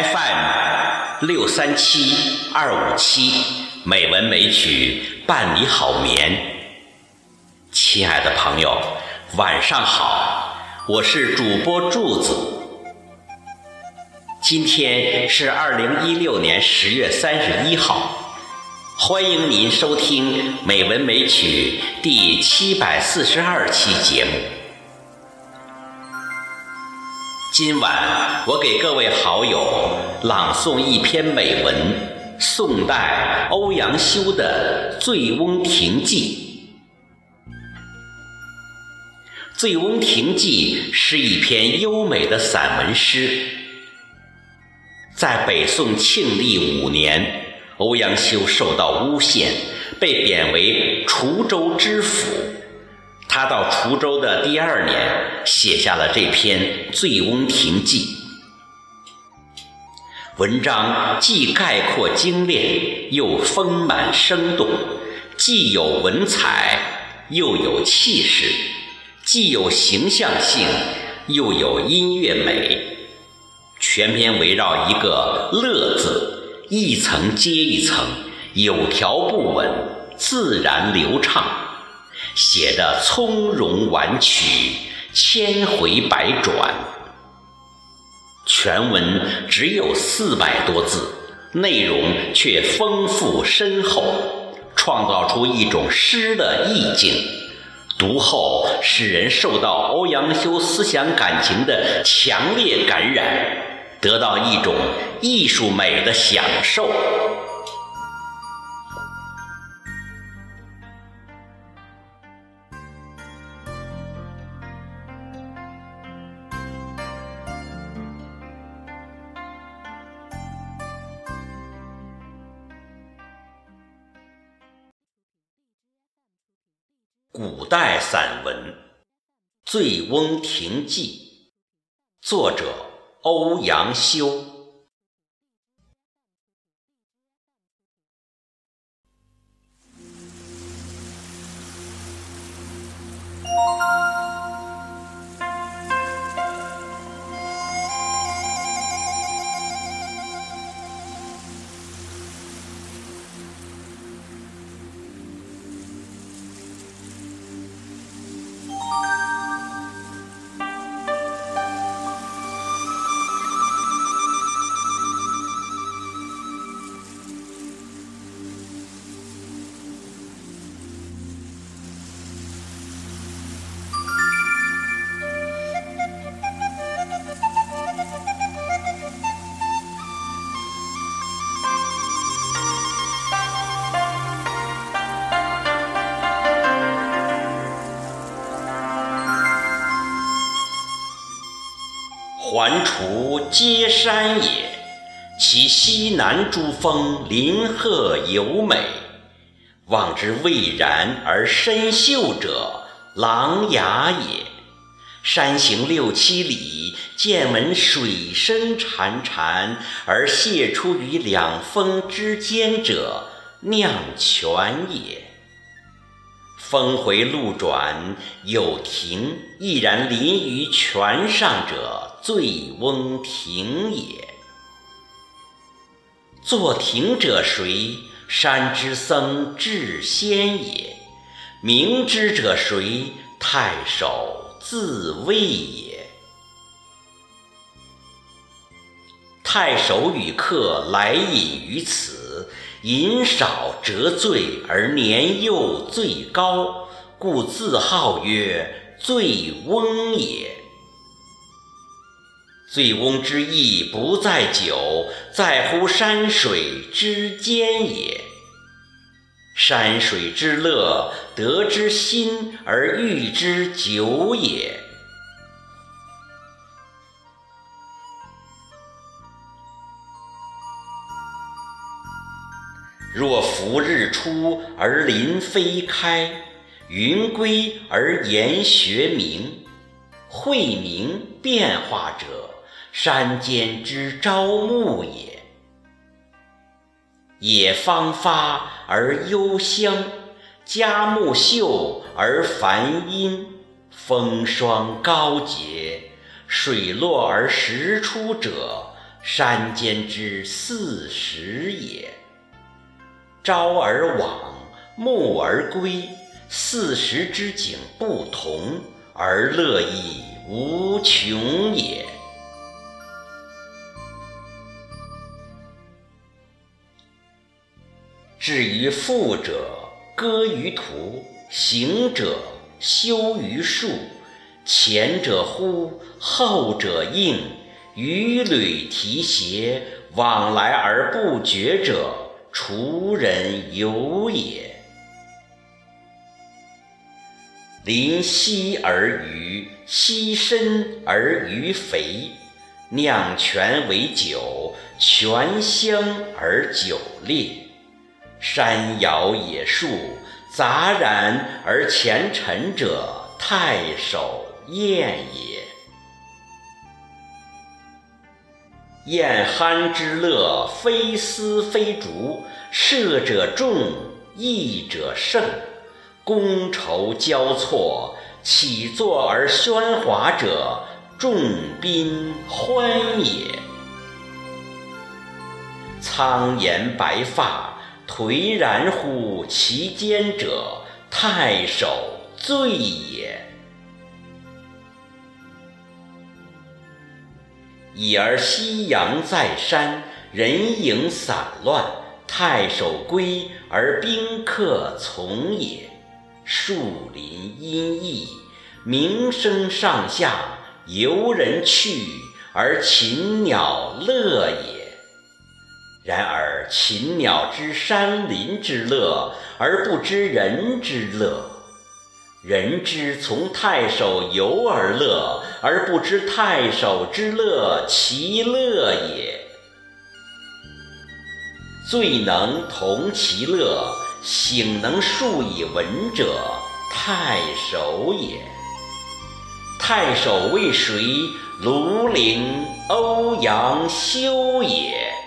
FM 637-257，美文美曲伴你好眠。亲爱的朋友，晚上好，我是主播柱子。今天是2016年10月31号，欢迎您收听美文美曲第742期节目。今晚我给各位好友朗诵一篇美文，宋代欧阳修的《醉翁亭记》。《醉翁亭记》是一篇优美的散文诗。在北宋庆历5年，欧阳修受到诬陷，被贬为滁州知府。他到滁州的第2年，写下了这篇《醉翁亭记》。文章既概括精炼，又丰满生动，既有文采，又有气势，既有形象性，又有音乐美。全篇围绕一个“乐”字，一层接一层，有条不紊，自然流畅，写得从容婉曲，千回百转。全文只有400多字，内容却丰富深厚，创造出一种诗的意境，读后使人受到欧阳修思想感情的强烈感染，得到一种艺术美的享受。古代散文《醉翁亭记》，作者欧阳修。环滁皆山也，其西南诸峰林壑尤美，望之蔚然而深秀者，琅琊也。山行6-7里，见闻水声潺潺，而泻出于两峰之间者，酿泉也。峰回路转，有亭亦然临于泉上者，醉翁亭也。作亭者谁？山之僧智仙也。明之者谁？太守自谓也。太守与客来饮于此，饮少辄醉，而年又最高，故自号曰醉翁也。醉翁之意不在酒，在乎山水之间也。山水之乐，得之心而寓之酒也。若夫日出而林霏开，云归而岩穴明，晦明变化者，山间之朝暮也。野芳发而幽香，佳木秀而繁阴，风霜高洁，水落而石出者，山间之四时也。朝而往，暮而归，四时之景不同，而乐亦无穷也。至于富者，歌于途；行者，修于术；前者呼，后者应；履履提携，往来而不绝者，滁人游也。临溪而渔，溪深而鱼肥，酿泉为酒，泉香而酒冽。山肴野树，杂然而前陈者，太守宴也。宴酣之乐，非丝非竹，射者中，弈者胜，觥筹交错，起坐而喧哗者，众宾欢也。苍颜白发，颓然乎其间者，太守醉也。已而夕阳在山，人影散乱，太守归而宾客从也。树林阴翳，鸣声上下，游人去而禽鸟乐也。然而禽鸟知山林之乐，而不知人之乐。人之从太守游而乐，而不知太守之乐其乐也。醉能同其乐，醒能述以文者，太守也。太守为谁？庐陵、欧阳修也。